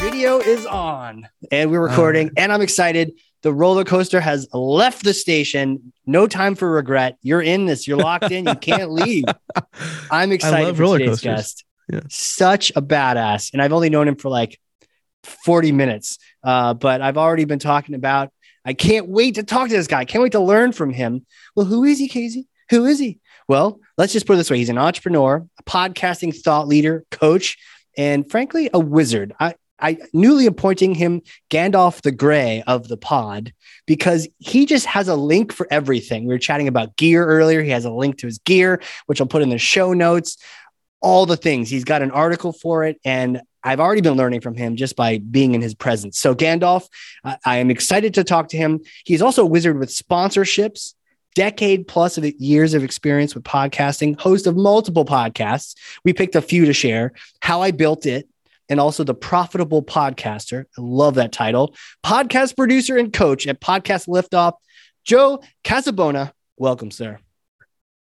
Video is on and we're recording and I'm excited. The roller coaster has left the station. No time for regret. You're in this. You're locked in. You can't leave. I'm excited for today's guest. Yeah. Such a badass. And I've only known him for like 40 minutes, but I've already been talking about, I can't wait to talk to this guy. I can't wait to learn from him. Well, who is he, Casey? Who is he? Well, let's just put it this way. He's an entrepreneur, a podcasting thought leader, coach, and frankly, a wizard. I newly appointing him Gandalf the Grey of the pod because he just has a link for everything. We were chatting about gear earlier. He has a link to his gear, which I'll put in the show notes, all the things. He's got an article for it. And I've already been learning from him just by being in his presence. So Gandalf, I am excited to talk to him. He's also a wizard with sponsorships, decade plus of years of experience with podcasting, host of multiple podcasts. We picked a few to share. How I Built It, and also The Profitable Podcaster. I love that title. Podcast producer and coach at Podcast Liftoff, Joe Casabona. Welcome, sir.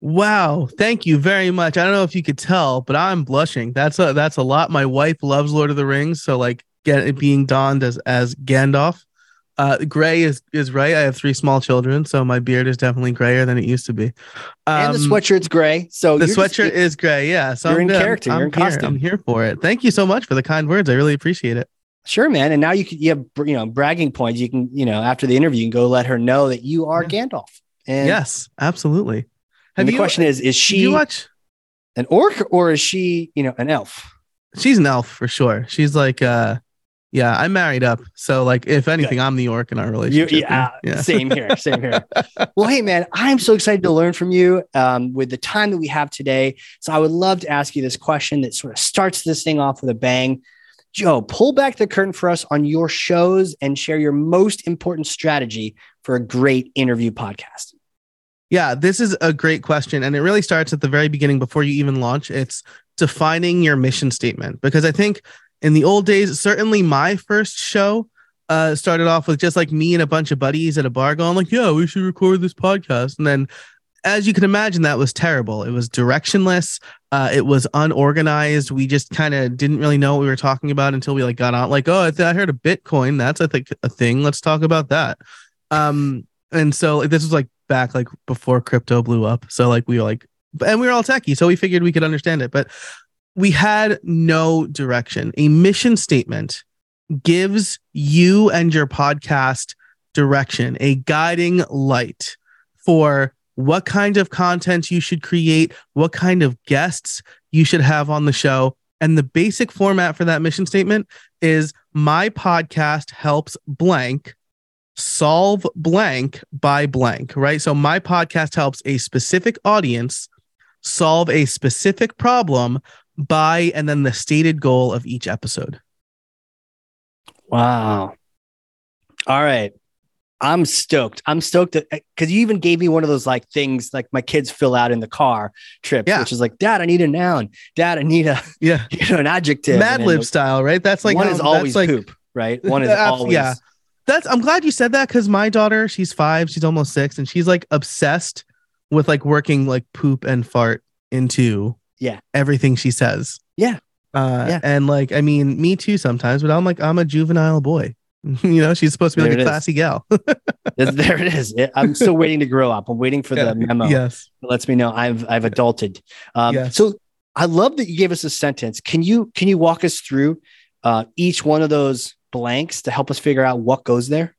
Wow. Thank you very much. I don't know if you could tell, but I'm blushing. That's a lot. My wife loves Lord of the Rings. So like being donned as Gandalf. Gray is right. I have three small children, so my beard is definitely grayer than it used to be. And the sweatshirt's gray. So the sweatshirt is gray. Yeah. So you're in character. You're in costume. I'm here for it. Thank you so much for the kind words. I really appreciate it. Sure, man. And now you have bragging points. You can, after the interview, you can go let her know that you are Gandalf. And yes, absolutely. And the question is she an orc or is she, an elf? She's an elf for sure. She's like, yeah, I'm married up. So like, if anything, I'm the orc in our relationship. Yeah. Same here. Well, hey man, I'm so excited to learn from you with the time that we have today. So I would love to ask you this question that sort of starts this thing off with a bang. Joe, pull back the curtain for us on your shows and share your most important strategy for a great interview podcast. Yeah, this is a great question. And it really starts at the very beginning before you even launch. It's defining your mission statement, because I think in the old days, certainly my first show started off with just like me and a bunch of buddies at a bar going like, yeah, we should record this podcast. And then, as you can imagine, that was terrible. It was directionless. It was unorganized. We just kind of didn't really know what we were talking about until we like got on like, oh, I heard of Bitcoin. That's, I think, a thing. Let's talk about that. And so like, this was like back like before crypto blew up. So like we were like, and we were all techie, so we figured we could understand it. But we had no direction. A mission statement gives you and your podcast direction, a guiding light for what kind of content you should create, what kind of guests you should have on the show. And the basic format for that mission statement is my podcast helps blank solve blank by blank, right? So my podcast helps a specific audience solve a specific problem by, and then the stated goal of each episode. Wow. All right. I'm stoked because you even gave me one of those like things like my kids fill out in the car trips, which is like, Dad, I need a noun. Dad, I need a an adjective. Mad Lib style, right? That's like one is always like, poop, right? One is always I'm glad you said that because my daughter, she's 5, she's almost 6, and she's like obsessed with like working like poop and fart into everything she says. And like, I mean, me too sometimes, but I'm like, I'm a juvenile boy. She's supposed to be there like a classy gal. There it is. I'm still waiting to grow up. I'm waiting for the memo. Yes, it lets me know I've adulted. So I love that you gave us a sentence. Can you walk us through each one of those blanks to help us figure out what goes there?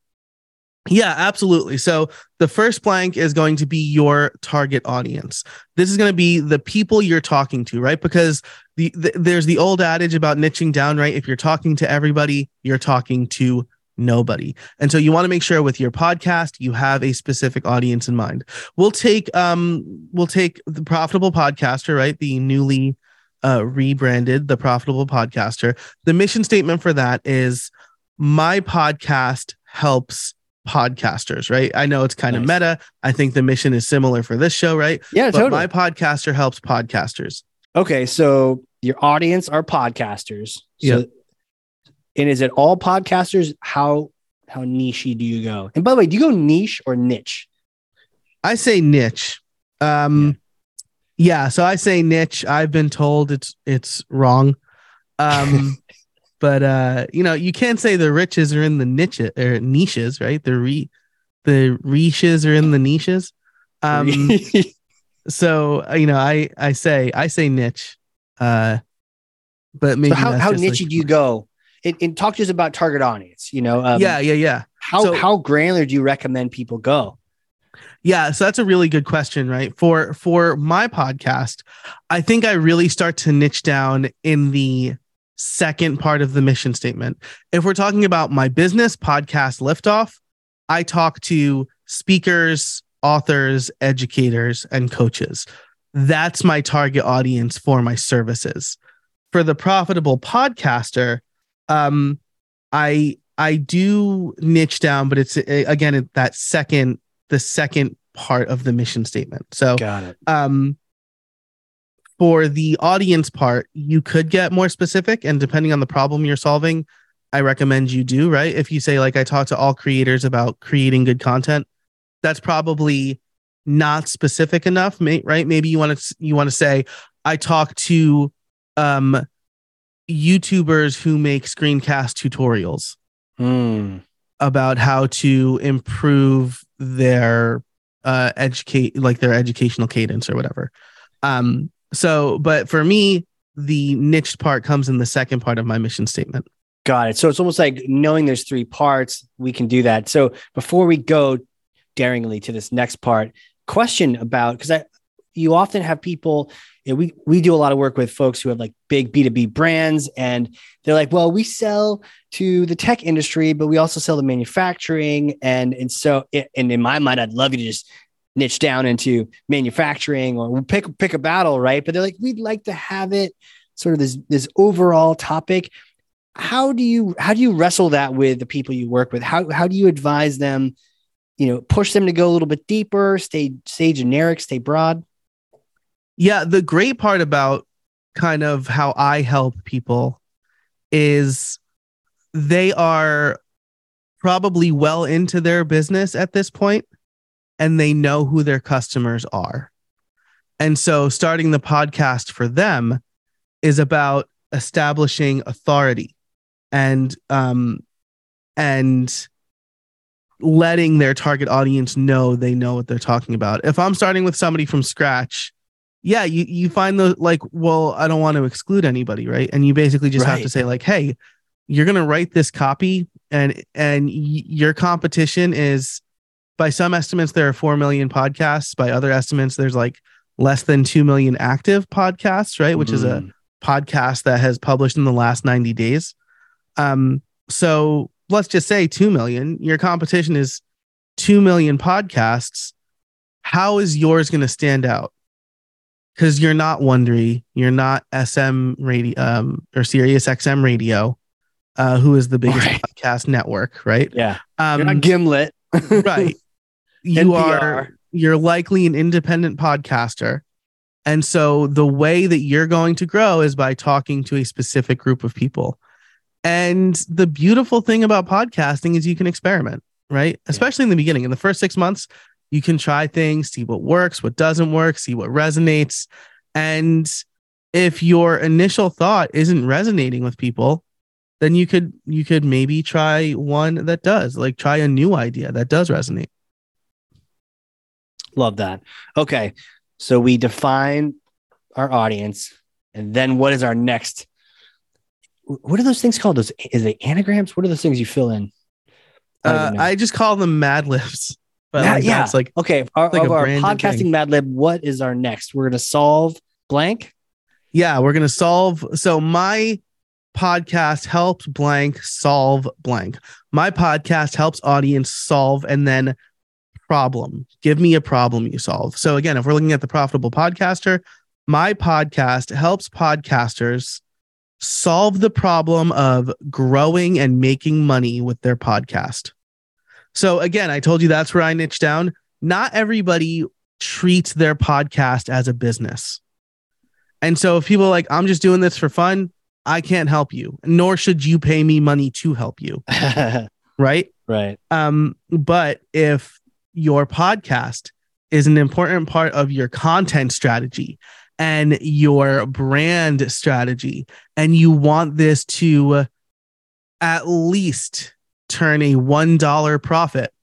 Yeah, absolutely. So the first blank is going to be your target audience. This is going to be the people you're talking to, right? Because there's the old adage about niching down, right? If you're talking to everybody, you're talking to nobody. And so you want to make sure with your podcast, you have a specific audience in mind. We'll take The Profitable Podcaster, right? The newly rebranded The Profitable Podcaster. The mission statement for that is my podcast helps podcasters, right? I know it's kind of meta. I think the mission is similar for this show, right? Yeah, but totally. My podcaster helps podcasters. Okay, so your audience are podcasters. So, yeah. And is it all podcasters? How niche-y do you go? And by the way, do you go niche or niche? I say niche. Yeah, so I say niche. I've been told it's wrong. But you know, you can say the riches are in the niches, right? The riches are in the niches. So you know, I say niche. But maybe so how niche do you go? And talk to us about target audience. You know, yeah. How granular do you recommend people go? Yeah, so that's a really good question, right? For my podcast, I think I really start to niche down in the second part of the mission statement. If we're talking about my business, Podcast Liftoff, I talk to speakers, authors, educators, and coaches. That's my target audience for my services. For the Profitable Podcaster, I do niche down, but it's again at that the second part of the mission statement. So got it. For the audience part, you could get more specific, and depending on the problem you're solving, I recommend you do, right? If you say, like, I talk to all creators about creating good content, that's probably not specific enough, right? Maybe you want to say, I talk to YouTubers who make screencast tutorials about how to improve their their educational cadence or whatever. So, but for me, the niche part comes in the second part of my mission statement. Got it. So it's almost like knowing there's three parts, we can do that. So before we go daringly to this next part, question about, because you often have people, you know, we do a lot of work with folks who have like big B2B brands, and they're like, well, we sell to the tech industry, but we also sell to manufacturing. And so, and in my mind, I'd love you to just niche down into manufacturing or pick a battle, right? But they're like, we'd like to have it sort of this overall topic. How do you wrestle that with the people you work with? How do you advise them, you know, push them to go a little bit deeper, stay generic, stay broad? Yeah, the great part about kind of how I help people is they are probably well into their business at this point, and they know who their customers are. And so starting the podcast for them is about establishing authority and letting their target audience know they know what they're talking about. If I'm starting with somebody from scratch, yeah, you find the, like, well, I don't want to exclude anybody, right? And you basically just have to say, like, hey, you're going to write this copy, and your competition is, by some estimates, there are 4 million podcasts. By other estimates, there's like less than 2 million active podcasts, right? Which is a podcast that has published in the last 90 days. So let's just say 2 million. Your competition is 2 million podcasts. How is yours going to stand out? Because you're not Wondery, you're not SM Radio or Sirius XM Radio, who is the biggest podcast network, right? Yeah, you're not Gimlet, right? You're likely an independent podcaster, and so the way that you're going to grow is by talking to a specific group of people. And the beautiful thing about podcasting is you can experiment, right? Yeah. Especially in the beginning, in the first 6 months. You can try things, see what works, what doesn't work, see what resonates. And if your initial thought isn't resonating with people, then you could maybe try one that does, like try a new idea that does resonate. Love that. Okay. So we define our audience, and then what is our next? What are those things called? Is it anagrams? What are those things you fill in? I just call them Mad Libs. But it's like, okay, our podcasting Mad Lib, what is our next? We're going to solve blank. Yeah, we're going to solve. So my podcast helps blank solve blank. My podcast helps audience solve, and then problem. Give me a problem you solve. So again, if we're looking at the Profitable Podcaster, my podcast helps podcasters solve the problem of growing and making money with their podcast. So again, I told you that's where I niche down. Not everybody treats their podcast as a business. And so if people are like, I'm just doing this for fun, I can't help you, nor should you pay me money to help you. Right? Right. But if your podcast is an important part of your content strategy and your brand strategy, and you want this to at least turn a $1 profit,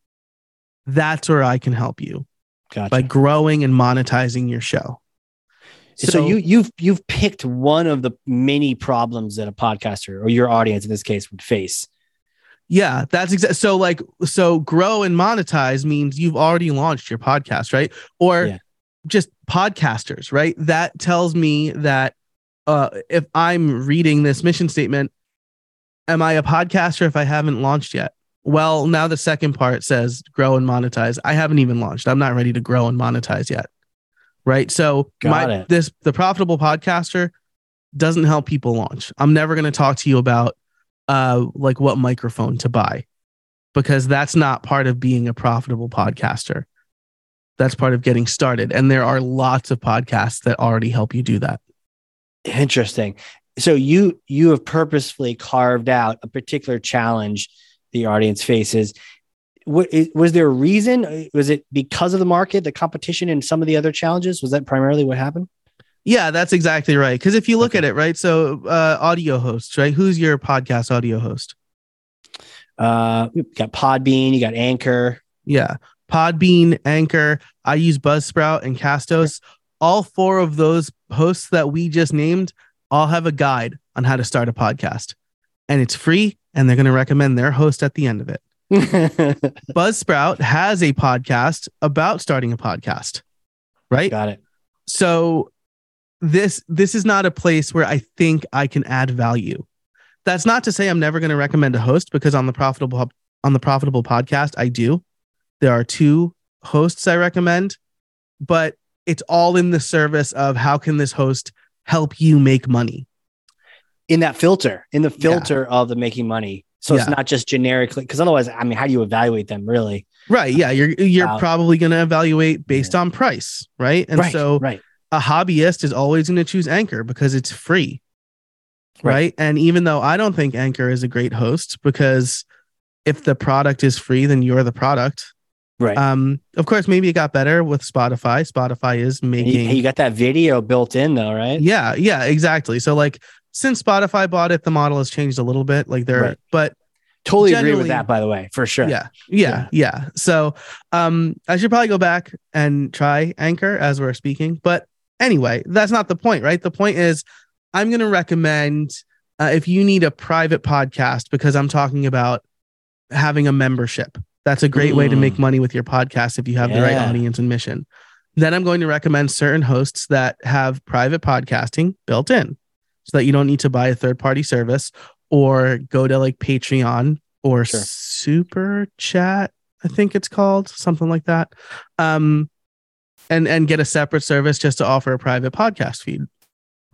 that's where I can help you. Gotcha. By growing and monetizing your show. So you've picked one of the many problems that a podcaster or your audience in this case would face. Yeah, that's exactly. So grow and monetize means you've already launched your podcast, right? Or just podcasters, right? That tells me that if I'm reading this mission statement, am I a podcaster if I haven't launched yet? Well, now the second part says grow and monetize. I haven't even launched. I'm not ready to grow and monetize yet. Right. So the profitable podcaster doesn't help people launch. I'm never going to talk to you about what microphone to buy, because that's not part of being a profitable podcaster. That's part of getting started. And there are lots of podcasts that already help you do that. Interesting. So you have purposefully carved out a particular challenge the audience faces. Was there a reason? Was it because of the market, the competition, and some of the other challenges? Was that primarily what happened? Yeah, that's exactly right. Because if you look at it, right? So audio hosts, right? Who's your podcast audio host? You got Podbean, you got Anchor. Yeah, Podbean, Anchor. I use Buzzsprout and Castos. Okay. All four of those hosts that we just named all have a guide on how to start a podcast. And it's free, and they're going to recommend their host at the end of it. Buzzsprout has a podcast about starting a podcast, right? Got it. So this is not a place where I think I can add value. That's not to say I'm never going to recommend a host, because on the profitable podcast I do. There are two hosts I recommend, but it's all in the service of how can this host help you make money. In the filter of the making money. So it's not just generically, because otherwise, I mean, how do you evaluate them really? Right. Yeah. You're probably going to evaluate based on price. Right. And a hobbyist is always going to choose Anchor because it's free. Right. And even though I don't think Anchor is a great host, because if the product is free, then you're the product. Right. Of course, maybe it got better with Spotify. Spotify is making... You got that video built in though, right? Yeah. Yeah, exactly. So since Spotify bought it, the model has changed a little bit. But totally agree with that, by the way, for sure. Yeah. So I should probably go back and try Anchor as we're speaking. But anyway, that's not the point, right? The point is I'm going to recommend if you need a private podcast, because I'm talking about having a membership. That's a great way to make money with your podcast if you have the right audience and mission. Then I'm going to recommend certain hosts that have private podcasting built in, so that you don't need to buy a third-party service or go to Patreon or Super Chat, I think it's called, something like that, and get a separate service just to offer a private podcast feed.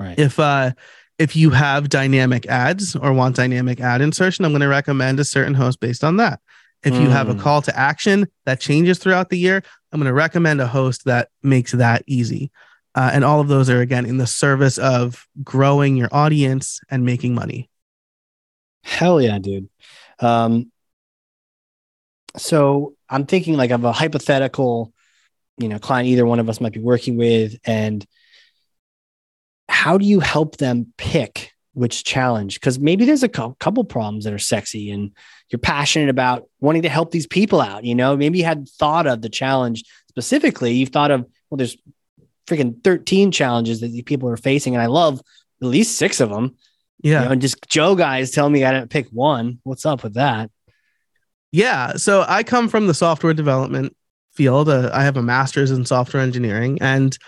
Right. If you have dynamic ads or want dynamic ad insertion, I'm going to recommend a certain host based on that. If you have a call to action that changes throughout the year, I'm going to recommend a host that makes that easy. And all of those are, again, in the service of growing your audience and making money. Hell yeah, dude. So I'm thinking of a hypothetical, client either one of us might be working with, and how do you help them pick which challenge? Because maybe there's a couple problems that are sexy and you're passionate about wanting to help these people out. Maybe you hadn't thought of the challenge specifically. You've thought of, well, there's freaking 13 challenges that these people are facing, and I love at least 6 of them. Yeah. And just Joe guys tell me I didn't pick one. What's up with that? Yeah. So I come from the software development field. I have a master's in software engineering. And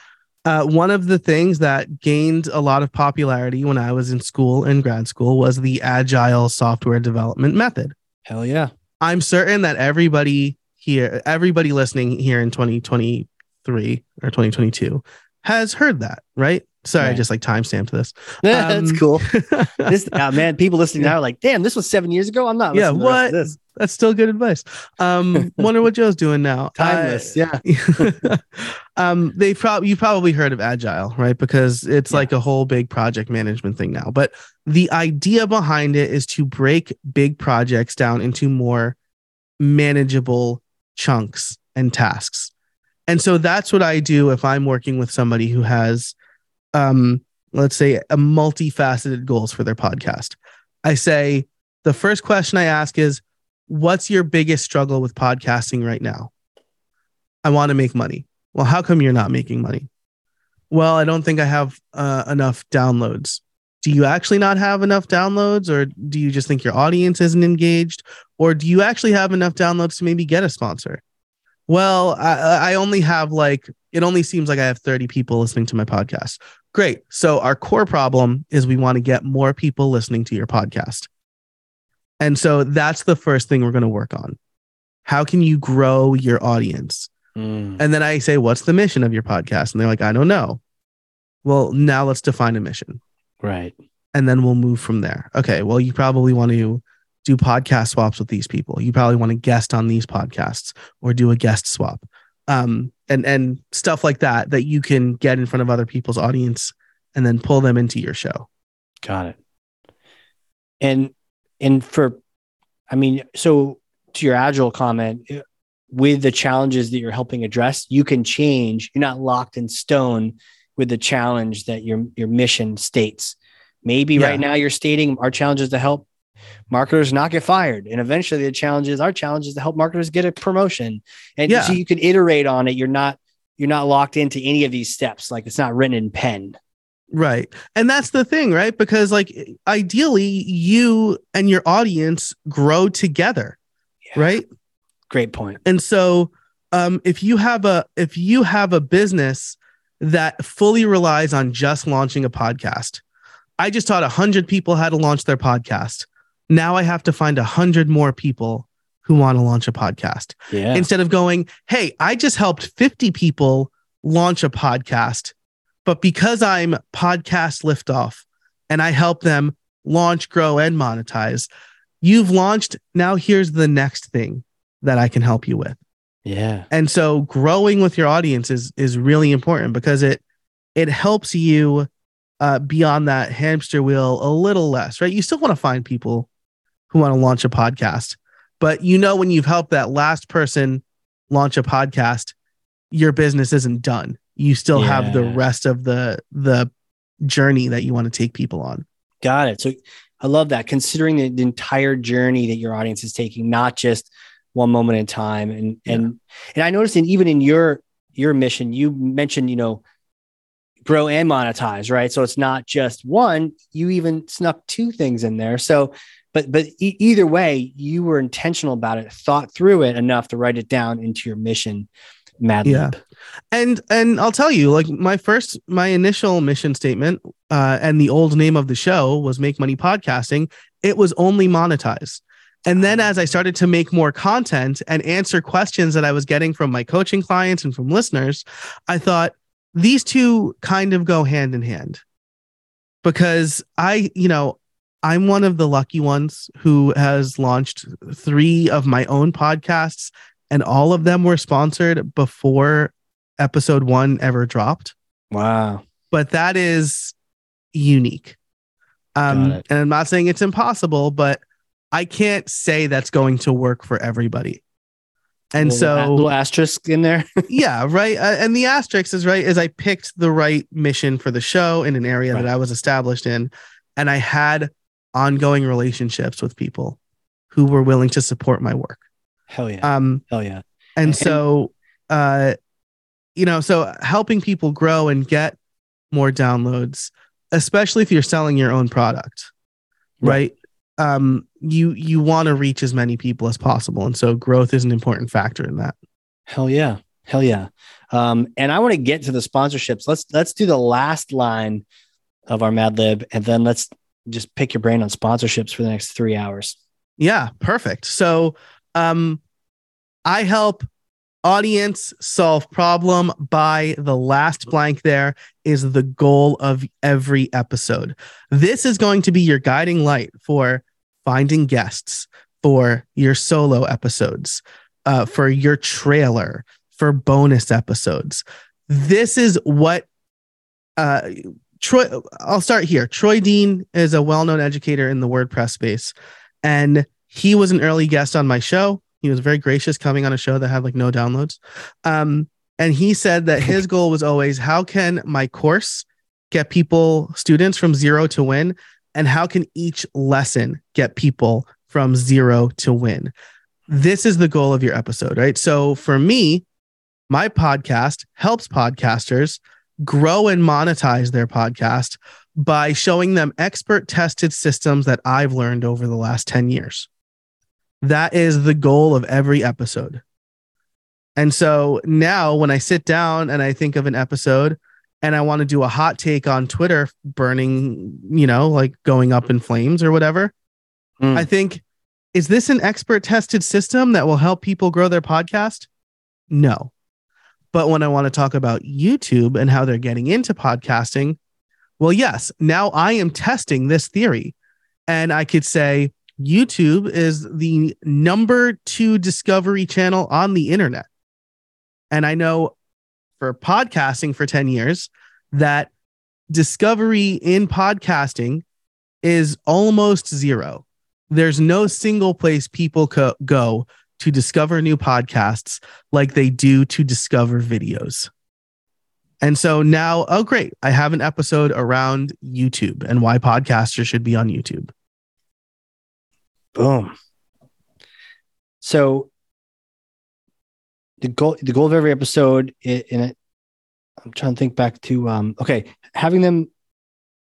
one of the things that gained a lot of popularity when I was in school and grad school was the agile software development method. Hell yeah. I'm certain that everybody listening here in 2023 or 2022 has heard that, right? Sorry, I just like timestamped this. That's cool. This, oh, man, people listening now are like, damn, this was 7 years ago. I'm not listening to this. That's still good advice. Wonder what Joe's doing now. Timeless, you probably heard of Agile, right? Because it's like a whole big project management thing now. But the idea behind it is to break big projects down into more manageable chunks and tasks. And so that's what I do if I'm working with somebody who has, let's say, a multifaceted goals for their podcast. I say, the first question I ask is, what's your biggest struggle with podcasting right now? I want to make money. Well, how come you're not making money? Well, I don't think I have enough downloads. Do you actually not have enough downloads, or do you just think your audience isn't engaged, or do you actually have enough downloads to maybe get a sponsor? Well, I only have it only seems like I have 30 people listening to my podcast. Great. So our core problem is we want to get more people listening to your podcast. And so that's the first thing we're going to work on. How can you grow your audience? And then I say, what's the mission of your podcast? And they're like, I don't know. Well, now let's define a mission. Right. And then we'll move from there. Okay. Well, you probably want to do podcast swaps with these people. You probably want to guest on these podcasts or do a guest swap. And stuff like that you can get in front of other people's audience and then pull them into your show. Got it. And so to your Agile comment, with the challenges that you're helping address, you can change. You're not locked in stone with the challenge that your mission states. Maybe right now you're stating our challenge is to help marketers not get fired. And eventually the challenge is to help marketers get a promotion. And so you can iterate on it. You're not locked into any of these steps. Like, it's not written in pen. Right. And that's the thing, right? Because ideally you and your audience grow together, right? Great point. And so if you have a business that fully relies on just launching a podcast, I just taught 100 people how to launch their podcast. Now I have to find 100 more people who want to launch a podcast. Yeah. Instead of going, hey, I just helped 50 people launch a podcast, but because I'm Podcast Liftoff and I help them launch, grow, and monetize, you've launched. Now here's the next thing that I can help you with. Yeah. And so growing with your audience is really important, because it helps you be on that hamster wheel a little less, right? You still want to find people who want to launch a podcast, but when you've helped that last person launch a podcast, your business isn't done. You still have the rest of the journey that you want to take people on. Got it. So I love that. Considering the entire journey that your audience is taking, not just one moment in time. And I noticed even in your mission, you mentioned, grow and monetize, right? So it's not just one, you even snuck two things in there. So, but either way, you were intentional about it, thought through it enough to write it down into your mission. Mad Lib. And I'll tell you, my initial mission statement and the old name of the show was Make Money Podcasting. It was only monetize. And then as I started to make more content and answer questions that I was getting from my coaching clients and from listeners, I thought these two kind of go hand in hand, because I'm one of the lucky ones who has launched 3 of my own podcasts, and all of them were sponsored before episode 1 ever dropped. Wow. But that is unique. And I'm not saying it's impossible, but I can't say that's going to work for everybody. And so little asterisk in there. Yeah. Right. And the asterisk is I picked the right mission for the show in an area that I was established in. And I had ongoing relationships with people who were willing to support my work. Hell yeah. Hell yeah. And so, so helping people grow and get more downloads, especially if you're selling your own product, right? You want to reach as many people as possible. And so growth is an important factor in that. Hell yeah. Hell yeah. And I want to get to the sponsorships. Let's do the last line of our Mad Lib, and then let's just pick your brain on sponsorships for the next 3 hours. Yeah. Perfect. So, I help Audience solve problem by the last blank there is the goal of every episode. This is going to be your guiding light for finding guests, for your solo episodes, for your trailer, for bonus episodes. This is what Troy, I'll start here. Troy Dean is a well-known educator in the WordPress space, and he was an early guest on my show. He was very gracious coming on a show that had like no downloads. And he said that his goal was always, how can my course get people, students from zero to win? And how can each lesson get people from zero to win? This is the goal of your episode, right? So for me, my podcast helps podcasters grow and monetize their podcast by showing them expert tested systems that I've learned over the last 10 years. That is the goal of every episode. And so now when I sit down and I think of an episode and I want to do a hot take on Twitter burning, you know, like going up in flames or whatever, I think, is this an expert tested system that will help people grow their podcast? No. But when I want to talk about YouTube and how they're getting into podcasting, well, yes, now I am testing this theory, and I could say, YouTube is the #2 discovery channel on the internet. And I know for podcasting for 10 years that discovery in podcasting is almost zero. There's no single place people go to discover new podcasts like they do to discover videos. And so now, oh, great. I have an episode around YouTube and why podcasters should be on YouTube. Boom. So the goal of every episode in it, I'm trying to think back to, okay. Having them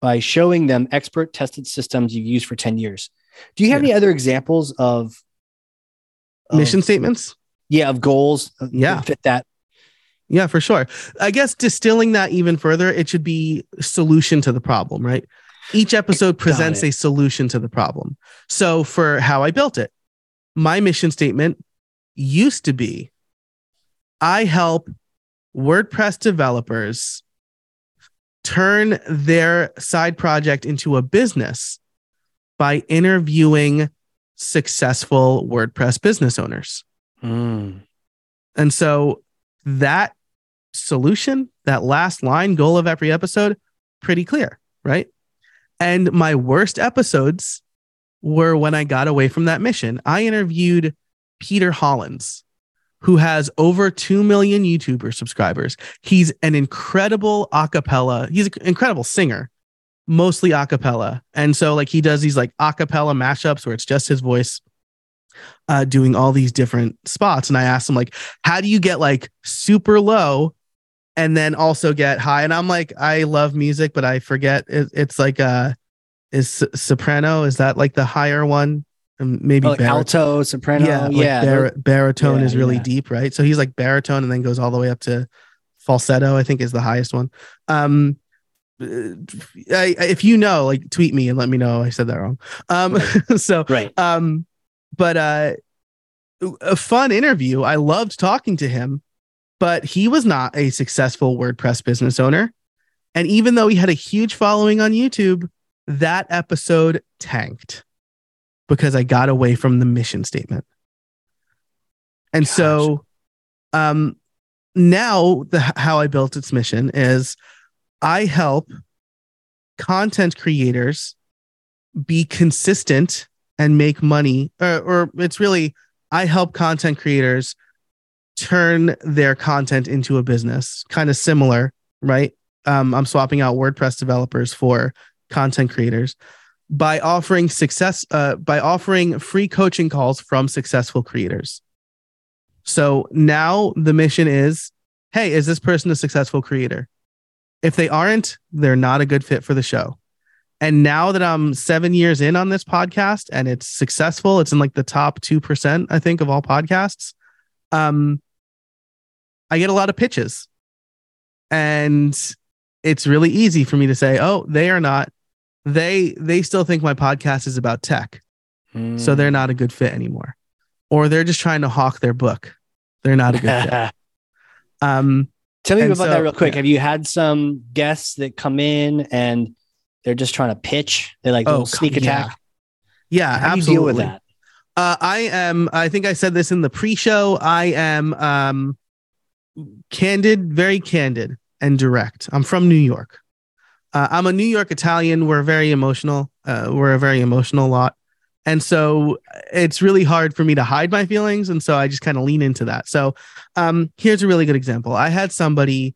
by showing them expert tested systems you've used for 10 years. Do you have any other examples of mission statements? Yeah. Of goals. Yeah. Fit that. Yeah, for sure. I guess distilling that even further, it should be solution to the problem, right? Each episode presents a solution to the problem. So for How I Built It, my mission statement used to be, I help WordPress developers turn their side project into a business by interviewing successful WordPress business owners. Mm. And so that solution, that last line, goal of every episode, pretty clear, right? And my worst episodes were when I got away from that mission. I interviewed Peter Hollens, who has over 2 million YouTuber subscribers. He's an incredible incredible singer, mostly a cappella. And so like he does these like a cappella mashups where it's just his voice doing all these different spots. And I asked him like, how do you get like super low and then also get high? And I'm like, I love music, but I forget. It's like, is soprano, is that like the higher one? Maybe like alto, soprano. Yeah. Baritone is really deep, right? So he's like baritone and then goes all the way up to falsetto, I think is the highest one. If you know, like tweet me and let me know I said that wrong. Right. So, right. But a fun interview. I loved talking to him. But he was not a successful WordPress business owner. And even though he had a huge following on YouTube, that episode tanked because I got away from the mission statement. And so now How I Built Its mission is I help content creators be consistent and make money, or it's really, I help content creators turn their content into a business, kind of similar, right? I'm swapping out WordPress developers for content creators by offering free coaching calls from successful creators. So now the mission is, hey, is this person a successful creator? If they aren't, they're not a good fit for the show. And now that I'm 7 years in on this podcast and it's successful, it's in like the top 2%, I think, of all podcasts. I get a lot of pitches, and it's really easy for me to say, oh, they are not, they still think my podcast is about tech. So they're not a good fit anymore, or they're just trying to hawk their book. They're not a good show. Tell me about that real quick. Yeah. Have you had some guests that come in and they're just trying to pitch? They're like, sneak attack. Yeah, how absolutely. Do you deal with that? I think I said this in the pre-show. I am candid, very candid and direct. I'm from New York. I'm a New York Italian. We're very emotional. We're a very emotional lot. And so it's really hard for me to hide my feelings. And so I just kind of lean into that. So here's a really good example. I had somebody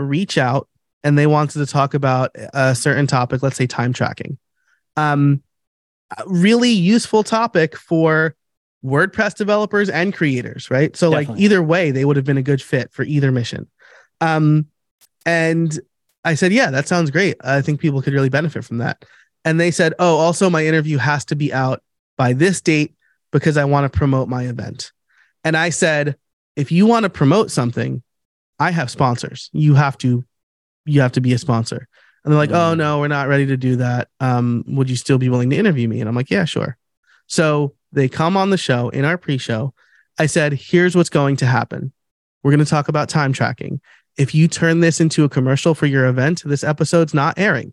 reach out and they wanted to talk about a certain topic, let's say time tracking. Really useful topic for WordPress developers and creators, right? So definitely. Like either way, they would have been a good fit for either mission. And I said, yeah, that sounds great. I think people could really benefit from that. And they said, oh, also my interview has to be out by this date because I want to promote my event. And I said, if you want to promote something, I have sponsors. You have to be a sponsor. And they're like, oh no, we're not ready to do that. Would you still be willing to interview me? And I'm like, yeah, sure. So they come on the show in our pre-show. I said, here's what's going to happen. We're going to talk about time tracking. If you turn this into a commercial for your event, this episode's not airing.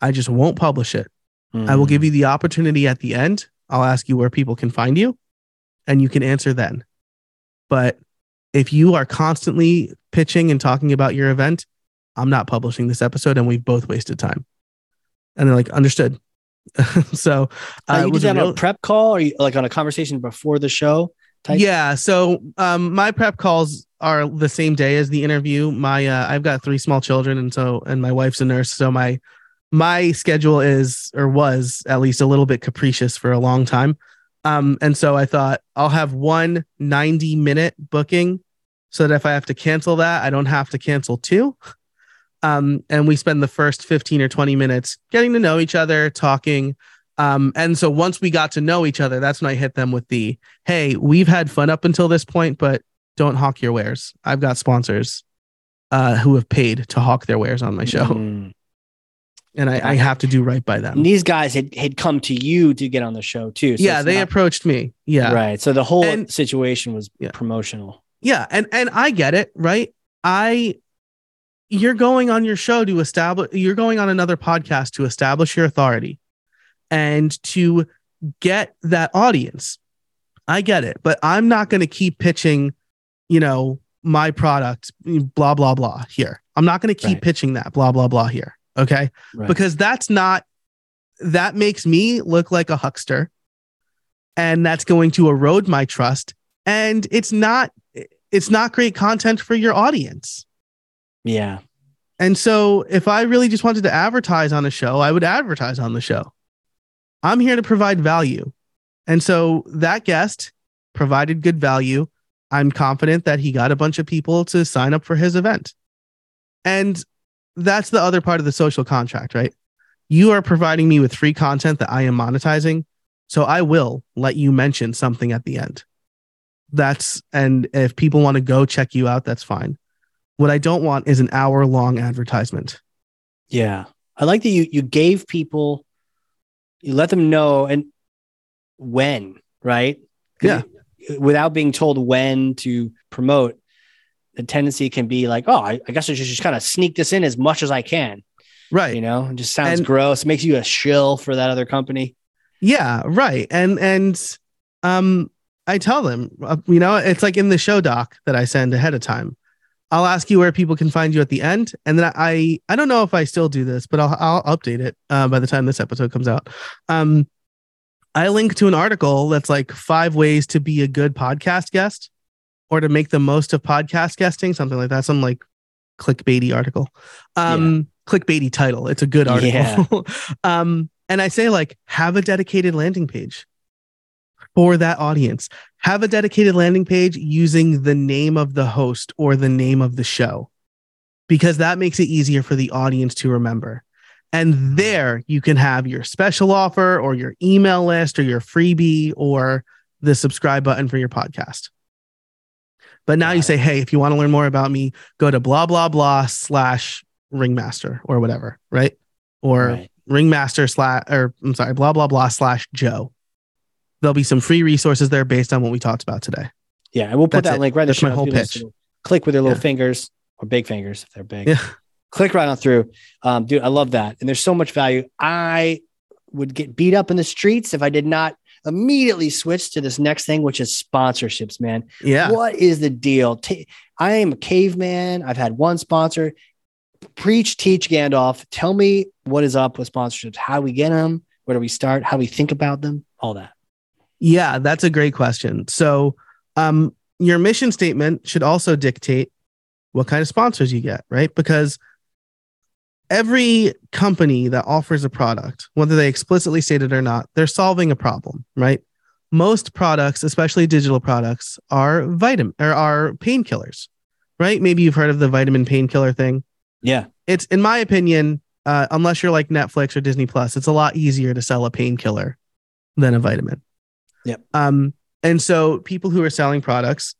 I just won't publish it. I will give you the opportunity at the end. I'll ask you where people can find you and you can answer then. But if you are constantly pitching and talking about your event, I'm not publishing this episode and we've both wasted time. And they're like, understood. So you did that on a prep call or like on a conversation before the show? Yeah. So my prep calls are the same day as the interview. I've got three small children and my wife's a nurse. So my schedule was at least a little bit capricious for a long time. And so I thought I'll have one 90-minute booking so that if I have to cancel that, I don't have to cancel two. And we spend the first 15 or 20 minutes getting to know each other, talking. And so once we got to know each other, that's when I hit them with the, hey, we've had fun up until this point, but don't hawk your wares. I've got sponsors who have paid to hawk their wares on my show. Mm. And I have to do right by them. And these guys had come to you to get on the show too. So yeah, they approached me. Yeah. Right. So the whole situation was promotional. Yeah. And I get it, right? You're going on your show to establish, you're going on another podcast to establish your authority and to get that audience. I get it, but I'm not going to keep pitching, my product, blah, blah, blah here. I'm not going to keep pitching that blah, blah, blah here. Okay. Right. Because that makes me look like a huckster and that's going to erode my trust. And it's not great content for your audience. Yeah. And so if I really just wanted to advertise on a show, I would advertise on the show. I'm here to provide value. And so that guest provided good value. I'm confident that he got a bunch of people to sign up for his event. And that's the other part of the social contract, right? You are providing me with free content that I am monetizing. So I will let you mention something at the end. And if people want to go check you out, that's fine. What I don't want is an hour-long advertisement. Yeah. I like that you gave people, you let them know and when, right? Yeah. Without being told when to promote, the tendency can be like, oh, I guess I should just kind of sneak this in as much as I can. Right. It just sounds gross. It makes you a shill for that other company. Yeah, right. And I tell them, it's like in the show doc that I send ahead of time. I'll ask you where people can find you at the end. And then I don't know if I still do this, but I'll update it by the time this episode comes out. I link to an article that's like 5 ways to be a good podcast guest or to make the most of podcast guesting, something like that. Some like clickbaity article, clickbaity title. It's a good article. Yeah. And I say like, have a dedicated landing page for that audience. Have a dedicated landing page using the name of the host or the name of the show, because that makes it easier for the audience to remember. And there you can have your special offer or your email list or your freebie or the subscribe button for your podcast. But now you say, hey, if you want to learn more about me, go to blah, blah, blah /Ringmaster or whatever, right? Or Ringmaster blah, blah, blah /Joe. There'll be some free resources there based on what we talked about today. Yeah, and we'll put that link right in the show. That's my whole pitch. Click with your little fingers or big fingers if they're big. Yeah. Click right on through. Dude, I love that. And there's so much value. I would get beat up in the streets if I did not immediately switch to this next thing, which is sponsorships, man. Yeah. What is the deal? I am a caveman. I've had one sponsor. Preach, teach, Gandalf. Tell me what is up with sponsorships. How do we get them? Where do we start? How do we think about them? All that. Yeah, that's a great question. So your mission statement should also dictate what kind of sponsors you get, right? Because every company that offers a product, whether they explicitly state it or not, they're solving a problem, right? Most products, especially digital products, are painkillers, right? Maybe you've heard of the vitamin painkiller thing. Yeah. It's, in my opinion, unless you're like Netflix or Disney Plus, it's a lot easier to sell a painkiller than a vitamin. Yep. And so people who are selling products,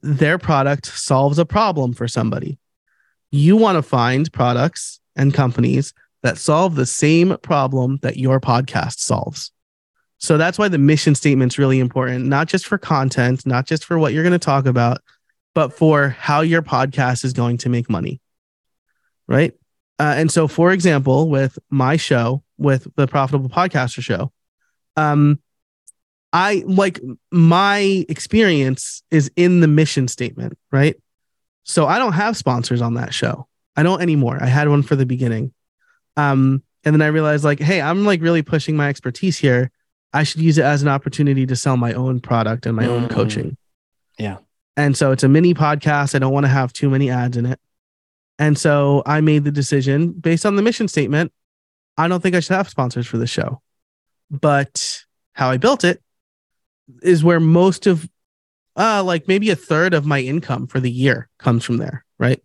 their product solves a problem for somebody. You want to find products and companies that solve the same problem that your podcast solves. So that's why the mission statement's really important, not just for content, not just for what you're going to talk about, but for how your podcast is going to make money. Right? And so, for example, with my show, with the Profitable Podcaster show, my experience is in the mission statement, right? So I don't have sponsors on that show. I don't anymore. I had one for the beginning. And then I realized hey, I'm really pushing my expertise here. I should use it as an opportunity to sell my own product and my own coaching. Yeah. And so it's a mini podcast. I don't want to have too many ads in it. And so I made the decision based on the mission statement. I don't think I should have sponsors for the show, but How I Built It is where most of maybe a third of my income for the year comes from there. Right.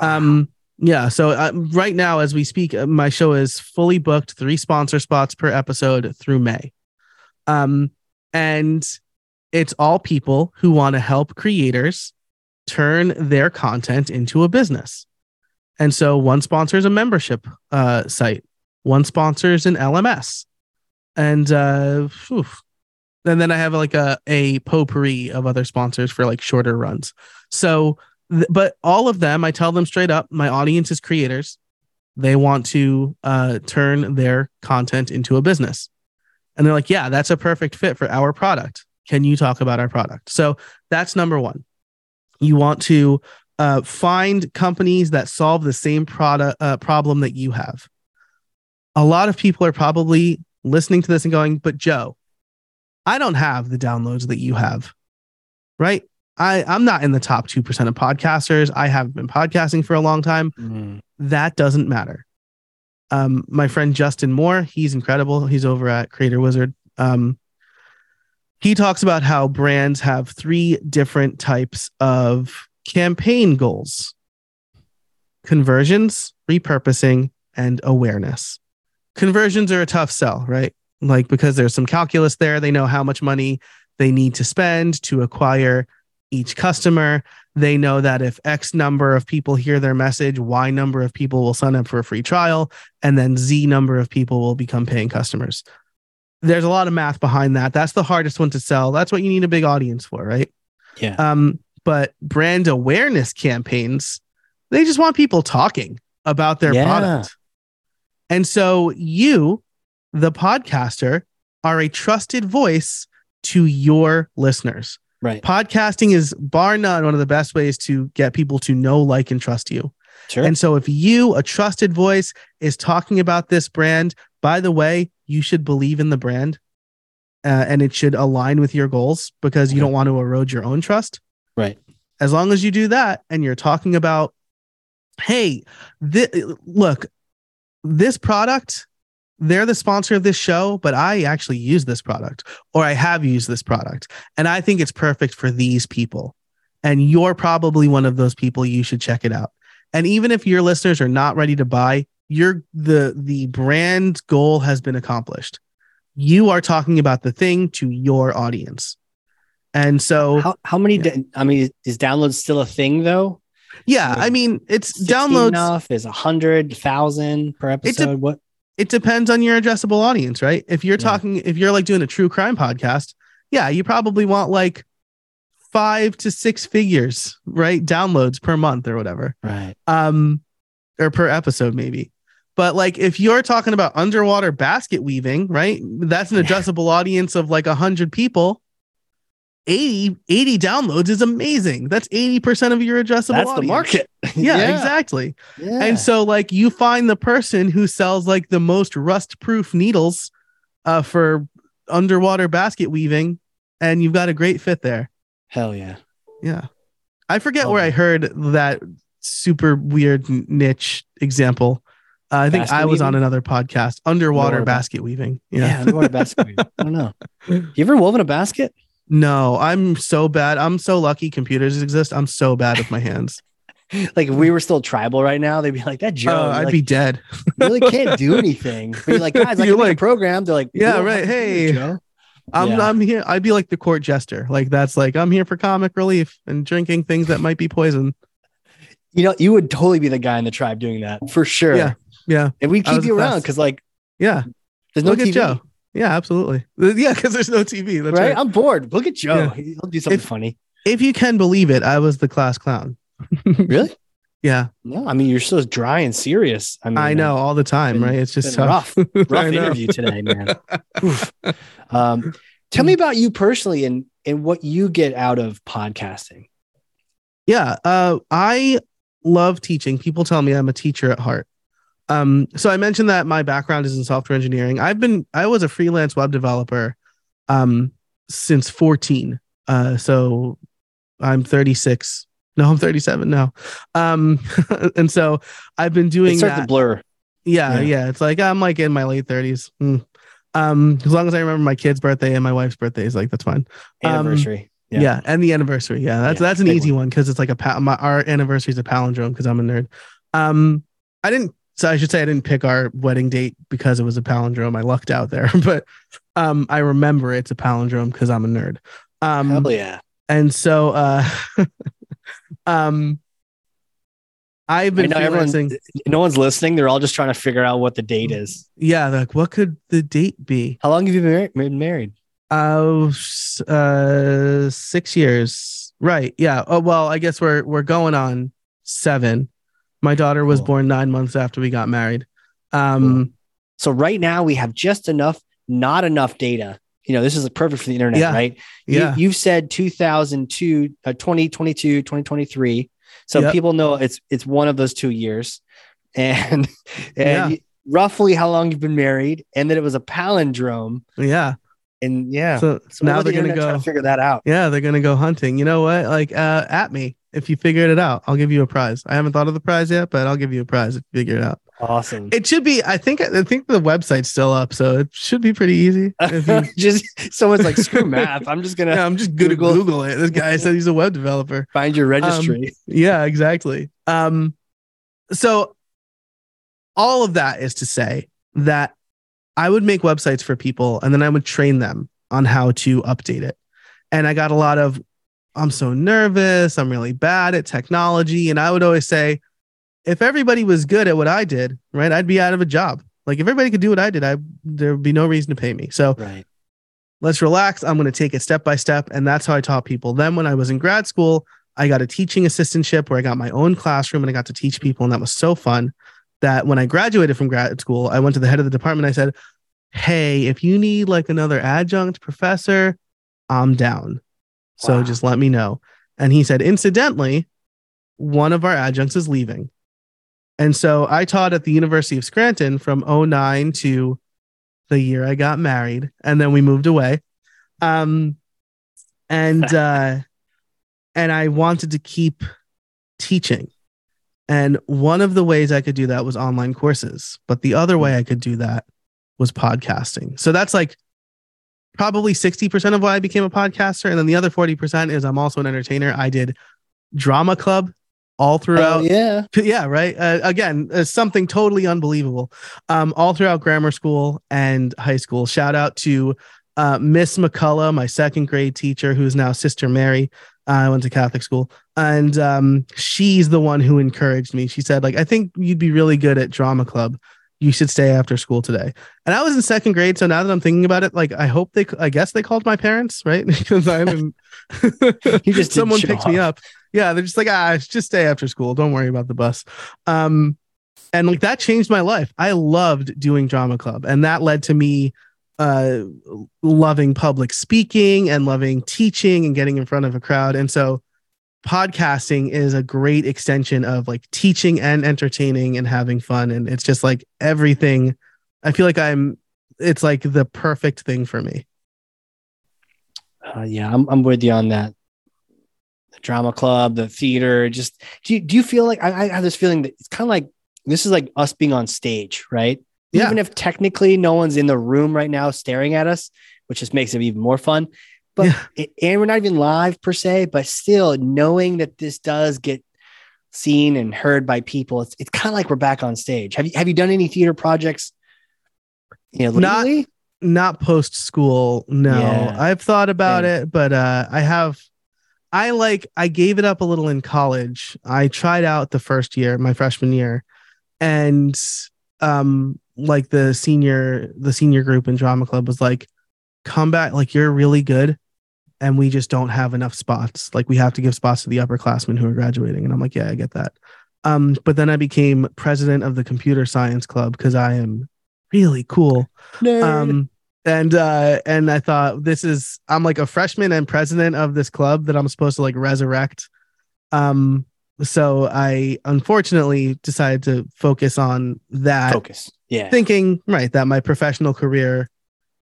Wow. Yeah. So right now, as we speak, my show is fully booked, 3 sponsor spots per episode through May. And it's all people who want to help creators turn their content into a business. And so one sponsor is a membership site. One sponsor is an LMS. And then I have a potpourri of other sponsors for shorter runs. So, but all of them, I tell them straight up, my audience is creators. They want to turn their content into a business. And they're like, yeah, that's a perfect fit for our product. Can you talk about our product? So that's number one. You want to find companies that solve the same problem that you have. A lot of people are probably listening to this and going, but Joe, I don't have the downloads that you have, right? I'm not in the top 2% of podcasters. I haven't been podcasting for a long time. Mm-hmm. That doesn't matter. My friend Justin Moore, he's incredible. He's over at Creator Wizard. He talks about how brands have 3 different types of campaign goals: conversions, repurposing, and awareness. Conversions are a tough sell, right? Because there's some calculus there. They know how much money they need to spend to acquire each customer. They know that if X number of people hear their message, Y number of people will sign up for a free trial, and then Z number of people will become paying customers. There's a lot of math behind that. That's the hardest one to sell. That's what you need a big audience for, right? Yeah. But brand awareness campaigns, they just want people talking about their product. And so you, the podcaster, are a trusted voice to your listeners. Right. Podcasting is bar none one of the best ways to get people to know, like, and trust you. Sure. And so if you, a trusted voice, is talking about this brand, by the way, you should believe in the brand and it should align with your goals, because you don't want to erode your own trust. Right. As long as you do that and you're talking about, hey, look, this product, they're the sponsor of this show, but I actually use this product, or I have used this product, and I think it's perfect for these people. And you're probably one of those people. You should check it out. And even if your listeners are not ready to buy, the brand goal has been accomplished. You are talking about the thing to your audience. And so how many, is downloads still a thing though? Yeah. Like, it's downloads enough is 100,000 per episode. It depends on your addressable audience, right? If you're doing a true crime podcast, yeah, you probably want 5 to 6 figures, right? Downloads per month or whatever. Right. Or per episode, maybe. But like, if you're talking about underwater basket weaving, right? That's an addressable audience of like 100 people. 80 downloads is amazing. That's 80% of your addressable audience. The market. Yeah, exactly. Yeah. And so like you find the person who sells like the most rust-proof needles for underwater basket weaving, and you've got a great fit there. Hell yeah. Yeah. I forget where I heard that super weird niche example. I think basket I was weaving? On another podcast, underwater basket weaving. Yeah, underwater basket weaving. I don't know. You ever woven a basket? No, I'm so bad. I'm so lucky computers exist. I'm so bad with my hands. Like if we were still tribal right now, they'd be like, that Joe. I'd be dead. You really can't do anything. But you're like, guys, I can make a program. They're like, yeah, right. Hey, Joe. I'm here. I'd be like the court jester. Like that's like, I'm here for comic relief and drinking things that might be poison. You know, you would totally be the guy in the tribe doing that for sure. Yeah. Yeah. And we keep you around because like, yeah, there's no TV. Joe. Yeah, absolutely. Yeah, because there's no TV. That's right? I'm bored. Look at Joe. Yeah. He'll do something funny. If you can believe it, I was the class clown. Really? Yeah. No, I mean, you're so dry and serious. I mean, I know all the time, right? It's just rough interview today, man. Tell me about you personally and what you get out of podcasting. Yeah, I love teaching. People tell me I'm a teacher at heart. So I mentioned that my background is in software engineering. I was a freelance web developer, since 14. So I'm 36. No, I'm 37 now. And so I've been doing it starts to blur. Yeah. It's like, I'm like in my late 30s. As long as I remember my kid's birthday and my wife's birthday is like, that's fine. Anniversary. Yeah. And the anniversary. Yeah. That's an easy one. Cause it's like our anniversary is a palindrome. Cause I'm a nerd. So I should say I didn't pick our wedding date because it was a palindrome. I lucked out there, but I remember it's a palindrome because I'm a nerd. Hell yeah. And so I've been freelancing. No one's listening. They're all just trying to figure out what the date is. Yeah. Like, what could the date be? How long have you been married? 6 years. Right. Yeah. Oh, well, I guess we're going on 7. My daughter was born 9 months after we got married. So right now we have just enough, not enough data. You know, this is perfect for the internet, right? Yeah. You've said 2002, 2022, 2023. So people know it's one of those 2 years. And roughly how long you've been married. And then it was a palindrome. Yeah. And So now they're going to figure that out. Yeah. They're going to go hunting. You know what? Like at me. If you figured it out, I'll give you a prize. I haven't thought of the prize yet, but I'll give you a prize if you figure it out. Awesome. It should be. I think the website's still up, so it should be pretty easy. Just someone's like, screw math. I'm just gonna. Yeah, I'm just good at Google it. This guy said he's a web developer. Find your registry. Yeah, exactly. So all of that is to say that I would make websites for people, and then I would train them on how to update it. And I got a lot of, I'm so nervous. I'm really bad at technology. And I would always say, if everybody was good at what I did, right, I'd be out of a job. Like if everybody could do what I did, there would be no reason to pay me. So let's relax. I'm going to take it step by step. And that's how I taught people. Then when I was in grad school, I got a teaching assistantship where I got my own classroom and I got to teach people. And that was so fun that when I graduated from grad school, I went to the head of the department. I said, hey, if you need like another adjunct professor, I'm down. So just let me know. And he said, incidentally, one of our adjuncts is leaving. And so I taught at the University of Scranton from 2009 to the year I got married. And then we moved away. And I wanted to keep teaching. And one of the ways I could do that was online courses. But the other way I could do that was podcasting. So that's like probably 60% of why I became a podcaster. And then the other 40% is I'm also an entertainer. I did drama club all throughout. Yeah. Right. Again, something totally unbelievable. All throughout grammar school and high school. Shout out to Miss McCullough, my second grade teacher, who is now Sister Mary. I went to Catholic school, and she's the one who encouraged me. She said, like, I think you'd be really good at drama club. you should stay after school today. And I was in second grade. So now that I'm thinking about it, like, I guess they called my parents, right? Because I'm in, someone picked me up. Yeah. They're just like, just stay after school. Don't worry about the bus. And like that changed my life. I loved doing drama club, and that led to me loving public speaking and loving teaching and getting in front of a crowd. And so podcasting is a great extension of like teaching and entertaining and having fun. And it's just like everything. I feel like it's like the perfect thing for me. Yeah, I'm with you on that. The drama club, the theater, just, do you feel like, I have this feeling that it's kind of like, this is like us being on stage, right? Yeah. Even if technically no one's in the room right now staring at us, which just makes it even more fun. But yeah. And we're not even live per se, but still knowing that this does get seen and heard by people, it's kind of like we're back on stage. Have you done any theater projects? You know, not post school. No, yeah. I've thought about it, but I gave it up a little in college. I tried out the first year, my freshman year, and like the senior group in drama club was like, come back, like you're really good. And we just don't have enough spots. Like we have to give spots to the upperclassmen who are graduating. And I'm like, yeah, I get that. But then I became president of the computer science club because I am really cool. Nerd. And I thought I'm like a freshman and president of this club that I'm supposed to like resurrect. So I unfortunately decided to focus on that. Yeah. Thinking, right, that my professional career,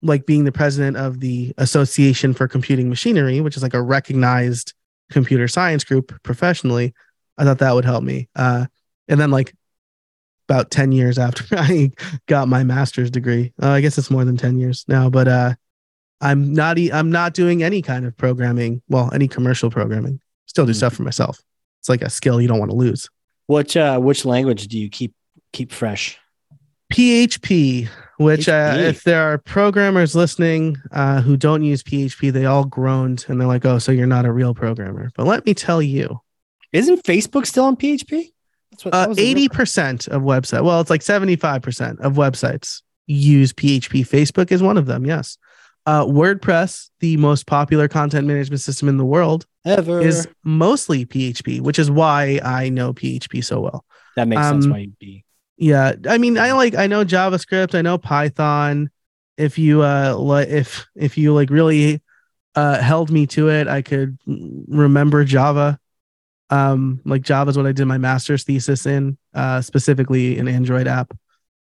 like being the president of the Association for Computing Machinery, which is like a recognized computer science group professionally, I thought that would help me. And then like about 10 years after I got my master's degree, I guess it's more than 10 years now, but I'm not doing any kind of programming. Well, any commercial programming. Still do stuff for myself. It's like a skill you don't want to lose. Which language do you keep fresh? PHP, which if there are programmers listening who don't use PHP, they all groaned and they're like, oh, so you're not a real programmer. But let me tell you. Isn't Facebook still on PHP? That's what, 80% of websites. Well, it's like 75% of websites use PHP. Facebook is one of them. Yes. WordPress, the most popular content management system in the world ever, is mostly PHP, which is why I know PHP so well. That makes sense why you'd be. Yeah, I mean, I know JavaScript, I know Python. If you if you like really held me to it, I could remember Java. Like Java is what I did my master's thesis in, specifically an Android app.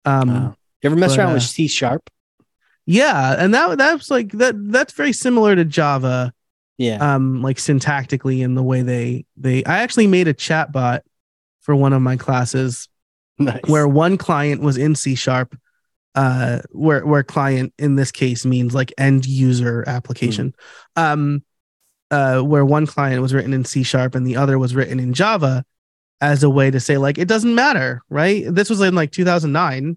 You ever mess around with C#? Yeah, and that's like that's very similar to Java. Yeah. Like syntactically in the way they I actually made a chat bot for one of my classes. Nice. Where one client was in C#, where client in this case means like end user application, where one client was written in C# and the other was written in Java, as a way to say like it doesn't matter, right? This was in like 2009,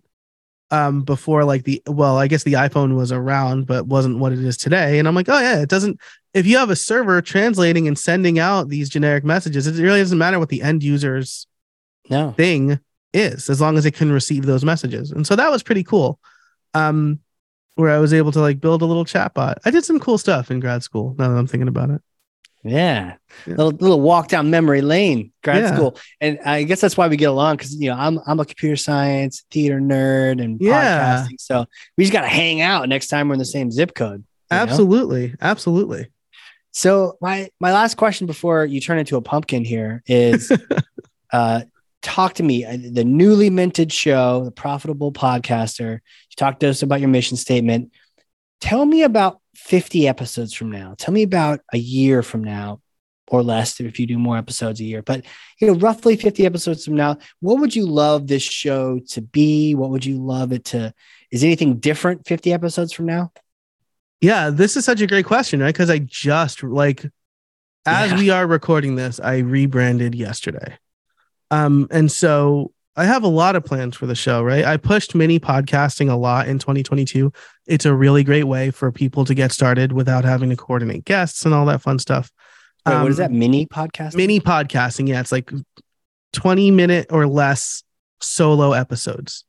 before like I guess the iPhone was around but wasn't what it is today. And I'm like, oh yeah, it doesn't. If you have a server translating and sending out these generic messages, it really doesn't matter what the end user's thing is, as long as it can receive those messages. And so that was pretty cool, where I was able to like build a little chatbot. I did some cool stuff in grad school, now that I'm thinking about it. Yeah. Little walk down memory lane, grad school. And I guess that's why we get along, because you know I'm a computer science theater nerd and podcasting, so we just got to hang out next time we're in the same zip code. Absolutely. So my last question before you turn into a pumpkin here is talk to me, the newly minted show, The Profitable Podcaster. You talked to us about your mission statement. Tell me about 50 episodes from now. Tell me about a year from now, or less if you do more episodes a year. But you know, roughly 50 episodes from now, what would you love this show to be? What would you love it to? Is anything different 50 episodes from now? Yeah, this is such a great question, right? Because I just we are recording this, I rebranded yesterday. And so I have a lot of plans for the show, right? I pushed mini podcasting a lot in 2022. It's a really great way for people to get started without having to coordinate guests and all that fun stuff. Wait, what is that? Mini podcasting? Mini podcasting. Yeah. It's like 20-minute or less solo episodes.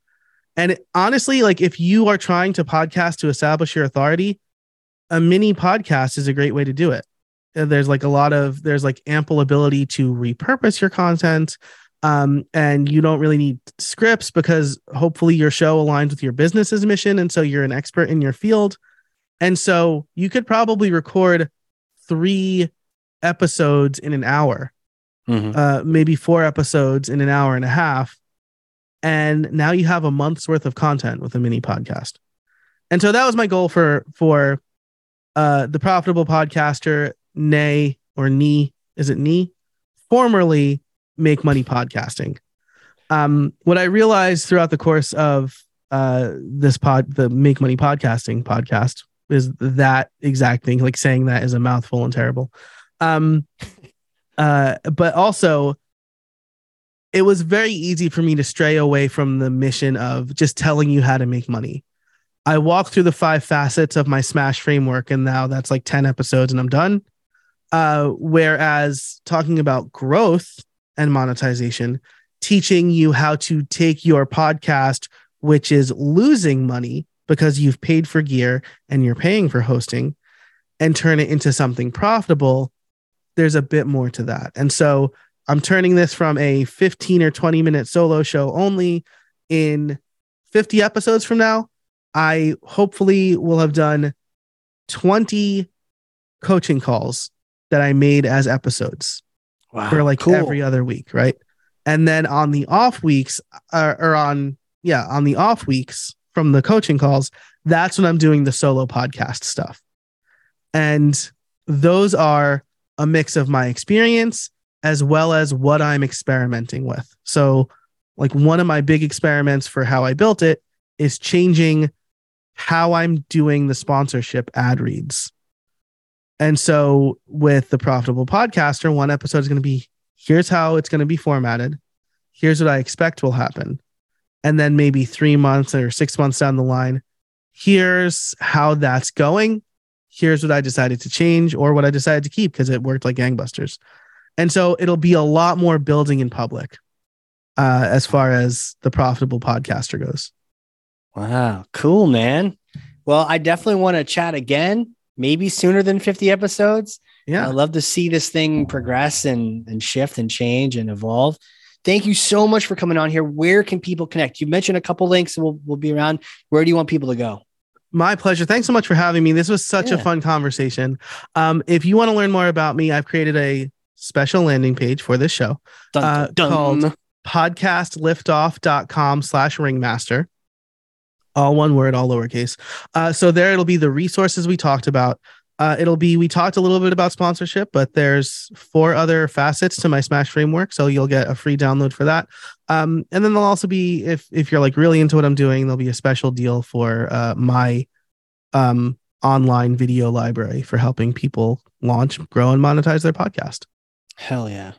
And it, honestly, like if you are trying to podcast to establish your authority, a mini podcast is a great way to do it. There's like a lot of, there's like ample ability to repurpose your content. And you don't really need scripts because hopefully your show aligns with your business's mission. And so you're an expert in your field. And so you could probably record 3 episodes in an hour, maybe 4 episodes in an hour and a half. And now you have a month's worth of content with a mini podcast. And so that was my goal for the Profitable Podcaster, formerly Make Money Podcasting. What I realized throughout the course of the Make Money Podcasting podcast is that exact thing. Like saying that is a mouthful and terrible. But also, it was very easy for me to stray away from the mission of just telling you how to make money. I walked through the 5 facets of my Smash framework, and now that's like 10 episodes and I'm done. Whereas talking about growth and monetization, teaching you how to take your podcast, which is losing money because you've paid for gear and you're paying for hosting, and turn it into something profitable, there's a bit more to that. And so I'm turning this from a 15 or 20 minute solo show only. In 50 episodes from now, I hopefully will have done 20 coaching calls that I made as episodes. Wow, for like every other week, right? And then on the off weeks, on the off weeks from the coaching calls, that's when I'm doing the solo podcast stuff. And those are a mix of my experience as well as what I'm experimenting with. So like one of my big experiments for How I Built It is changing how I'm doing the sponsorship ad reads. And so with the Profitable Podcaster, one episode is going to be, here's how it's going to be formatted. Here's what I expect will happen. And then maybe 3 months or 6 months down the line, here's how that's going. Here's what I decided to change or what I decided to keep because it worked like gangbusters. And so it'll be a lot more building in public as far as the Profitable Podcaster goes. Wow. Cool, man. Well, I definitely want to chat again, maybe sooner than 50 episodes. Yeah. I'd love to see this thing progress and shift and change and evolve. Thank you so much for coming on here. Where can people connect? You mentioned a couple links and we'll be around. Where do you want people to go? My pleasure. Thanks so much for having me. This was such a fun conversation. If you want to learn more about me, I've created a special landing page for this show called podcastliftoff.com/ringmaster. All one word, all lowercase. So there it'll be the resources we talked about. We talked a little bit about sponsorship, but there's 4 other facets to my Smash framework. So you'll get a free download for that. And then there'll also be, if you're like really into what I'm doing, there'll be a special deal for my online video library for helping people launch, grow, and monetize their podcast. Hell yeah.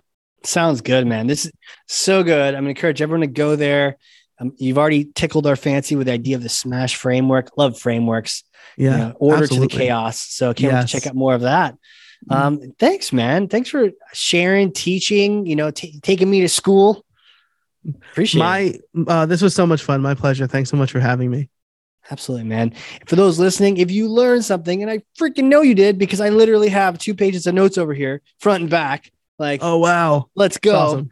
Sounds good, man. This is so good. I'm going to encourage everyone to go there. You've already tickled our fancy with the idea of the Smash framework. Love frameworks. Yeah. Order absolutely. To the chaos. So can't wait to check out more of that. Thanks, man. Thanks for sharing, teaching, taking me to school. Appreciate it. This was so much fun. My pleasure. Thanks so much for having me. Absolutely, man. For those listening, if you learned something, and I freaking know you did, because I literally have 2 pages of notes over here, front and back, like, oh, wow, let's go.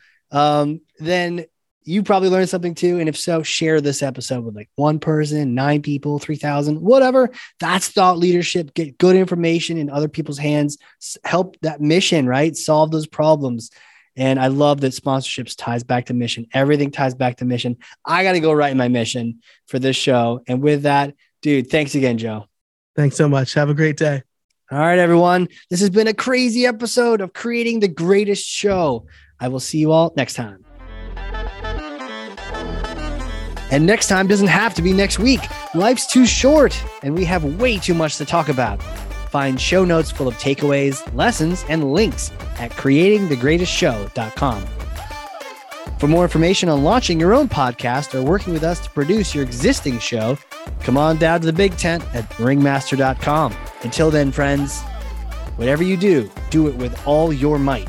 Awesome. Then you probably learned something too. And if so, share this episode with like 1 person, 9 people, 3,000, whatever. That's thought leadership. Get good information in other people's hands. Help that mission, right? Solve those problems. And I love that sponsorships ties back to mission. Everything ties back to mission. I got to go write my mission for this show. And with that, dude, thanks again, Joe. Thanks so much. Have a great day. All right, everyone. This has been a crazy episode of Creating the Greatest Show. I will see you all next time. And next time doesn't have to be next week. Life's too short, and we have way too much to talk about. Find show notes full of takeaways, lessons, and links at creatingthegreatestshow.com. For more information on launching your own podcast or working with us to produce your existing show, come on down to the big tent at ringmaster.com. Until then, friends, whatever you do, do it with all your might.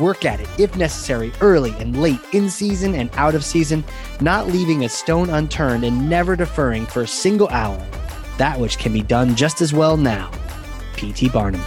Work at it, if necessary, early and late, in season and out of season, not leaving a stone unturned and never deferring for a single hour that which can be done just as well now. P.T. Barnum.